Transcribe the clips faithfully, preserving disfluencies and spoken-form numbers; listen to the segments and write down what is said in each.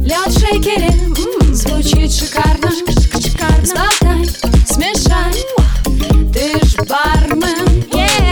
Лед в шейкере, м-м-м. Звучит шикарно. Шикарно. Сболтай, смешай. Ты ж бармен, yeah.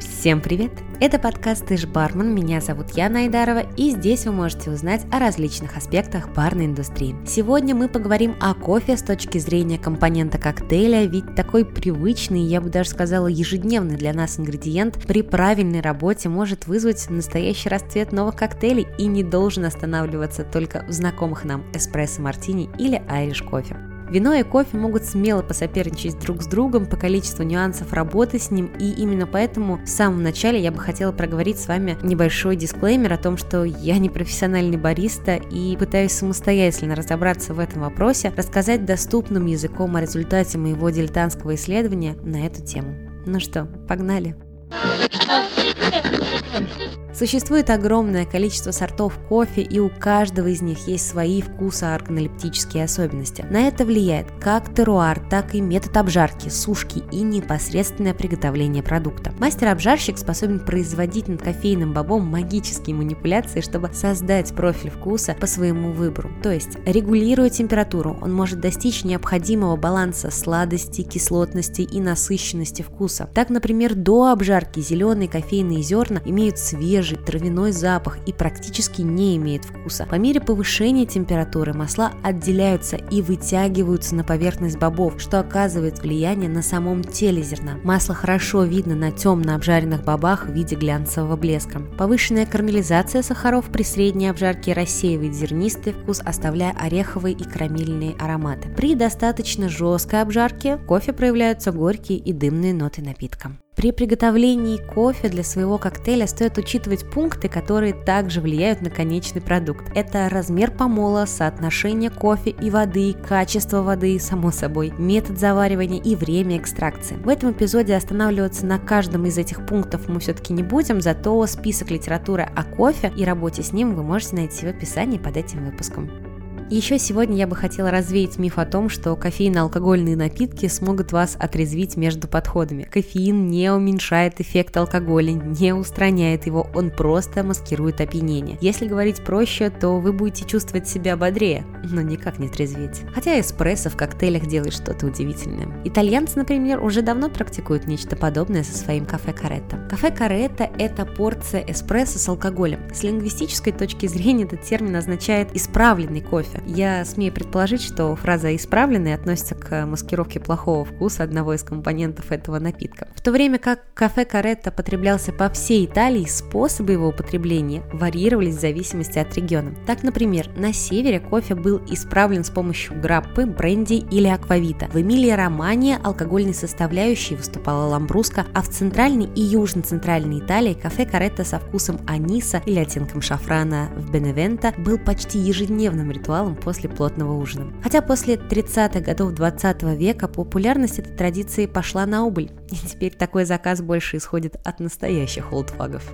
Всем привет! Это подкаст «Ты же бармен», меня зовут Яна Айдарова, и здесь вы можете узнать о различных аспектах барной индустрии. Сегодня мы поговорим о кофе с точки зрения компонента коктейля, ведь такой привычный, я бы даже сказала, ежедневный для нас ингредиент при правильной работе может вызвать настоящий расцвет новых коктейлей и не должен останавливаться только в знакомых нам эспрессо-мартини или айриш-кофе. Вино и кофе могут смело посоперничать друг с другом по количеству нюансов работы с ним, и именно поэтому в самом начале я бы хотела проговорить с вами небольшой дисклеймер о том, что я не профессиональный бариста и пытаюсь самостоятельно разобраться в этом вопросе, рассказать доступным языком о результате моего дилетантского исследования на эту тему. Ну что, погнали! Существует огромное количество сортов кофе, и у каждого из них есть свои вкусоорганалептические особенности. На это влияет как теруар, так и метод обжарки, сушки и непосредственное приготовление продукта. Мастер-обжарщик способен производить над кофейным бобом магические манипуляции, чтобы создать профиль вкуса по своему выбору. То есть, регулируя температуру, он может достичь необходимого баланса сладости, кислотности и насыщенности вкуса. Так, например, до обжарки зеленые кофейные зерна имеют свежесть, травяной запах и практически не имеет вкуса. По мере повышения температуры масла отделяются и вытягиваются на поверхность бобов, что оказывает влияние на самом теле зерна. Масло хорошо видно на темно обжаренных бобах в виде глянцевого блеска. Повышенная карамелизация сахаров при средней обжарке рассеивает зернистый вкус, оставляя ореховые и карамельные ароматы. При достаточно жесткой обжарке в кофе проявляются горькие и дымные ноты напитка. При приготовлении кофе для своего коктейля стоит учитывать пункты, которые также влияют на конечный продукт. Это размер помола, соотношение кофе и воды, качество воды, само собой, метод заваривания и время экстракции. В этом эпизоде останавливаться на каждом из этих пунктов мы все-таки не будем, зато список литературы о кофе и работе с ним вы можете найти в описании под этим выпуском. Еще сегодня я бы хотела развеять миф о том, что кофейно-алкогольные напитки смогут вас отрезвить между подходами. Кофеин не уменьшает эффект алкоголя, не устраняет его, он просто маскирует опьянение. Если говорить проще, то вы будете чувствовать себя бодрее, но никак не трезветь. Хотя эспрессо в коктейлях делает что-то удивительное. Итальянцы, например, уже давно практикуют нечто подобное со своим кафе каретта. Кафе каретта – это порция эспрессо с алкоголем. С лингвистической точки зрения этот термин означает «исправленный кофе». Я смею предположить, что фраза «исправленный» относится к маскировке плохого вкуса одного из компонентов этого напитка. В то время как кафе каретта потреблялся по всей Италии, способы его употребления варьировались в зависимости от региона. Так, например, на севере кофе был исправлен с помощью граппы, бренди или аквавита. В Эмилии-Романье алкогольной составляющей выступала ламбруска, а в центральной и южно-центральной Италии кафе каретта со вкусом аниса или оттенком шафрана в Беневента был почти ежедневным ритуалом после плотного ужина. Хотя после тридцатых годов двадцатого века популярность этой традиции пошла на убыль, и теперь такой заказ больше исходит от настоящих олдфагов.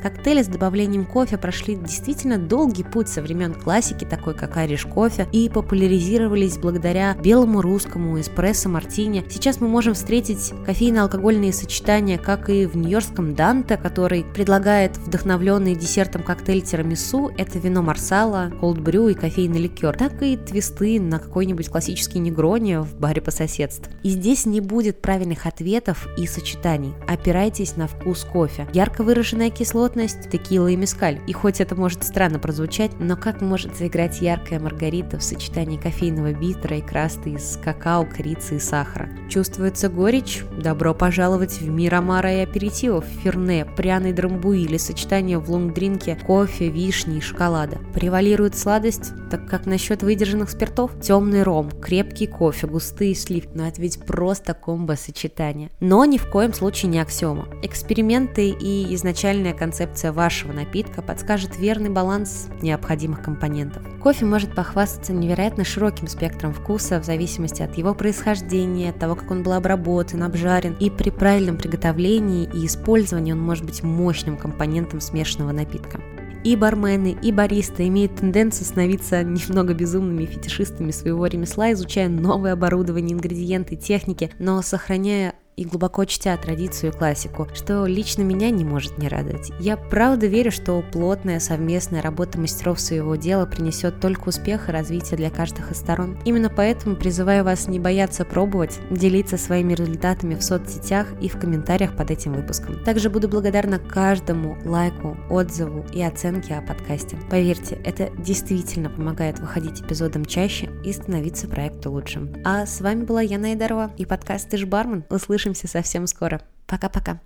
Коктейли с добавлением кофе прошли действительно долгий путь со времен классики, такой как айриш-кофе, и популяризировались благодаря белому русскому эспрессо-мартини. Сейчас мы можем встретить кофейно-алкогольные сочетания, как и в нью-йоркском Данте, который предлагает вдохновленный десертом коктейль тирамису, это вино марсала, колд-брю и кофейный ликер, так и твисты на какой-нибудь классический негроне в баре по соседству. И здесь не будет правильных ответов и сочетаний. Опирайтесь на вкус кофе. Ярко выраженная кислотность, текила и мискаль. И хоть это может странно прозвучать, но как может заиграть яркая маргарита в сочетании кофейного битера и красты из какао, корицы и сахара? Чувствуется горечь? Добро пожаловать в мир амара и аперитивов, ферне, пряный драмбуи или сочетание в лонг-дринке кофе, вишни и шоколада. Превалирует сладость? Так как насчет выдержанных спиртов? Темный ром, крепкий кофе, густые сливки. Но это ведь просто комбо-сочетание. Но ни в коем случае не аксиома. Эксперименты и изначальная концепция Концепция вашего напитка подскажет верный баланс необходимых компонентов. Кофе может похвастаться невероятно широким спектром вкуса в зависимости от его происхождения, от того, как он был обработан, обжарен, и при правильном приготовлении и использовании он может быть мощным компонентом смешанного напитка. И бармены, и баристы имеют тенденцию становиться немного безумными фетишистами своего ремесла, изучая новые оборудования, ингредиенты, техники, но сохраняя и глубоко чтя традицию и классику, что лично меня не может не радовать. Я правда верю, что плотная совместная работа мастеров своего дела принесет только успех и развитие для каждых из сторон. Именно поэтому призываю вас не бояться пробовать, делиться своими результатами в соцсетях и в комментариях под этим выпуском. Также буду благодарна каждому лайку, отзыву и оценке о подкасте. Поверьте, это действительно помогает выходить эпизодом чаще и становиться проекту лучшим. А с вами была Яна Айдарова и подкаст «Ты же бармен». Услышимся совсем скоро. Пока-пока.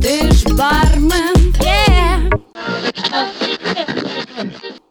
Ты ж бармен, yeah.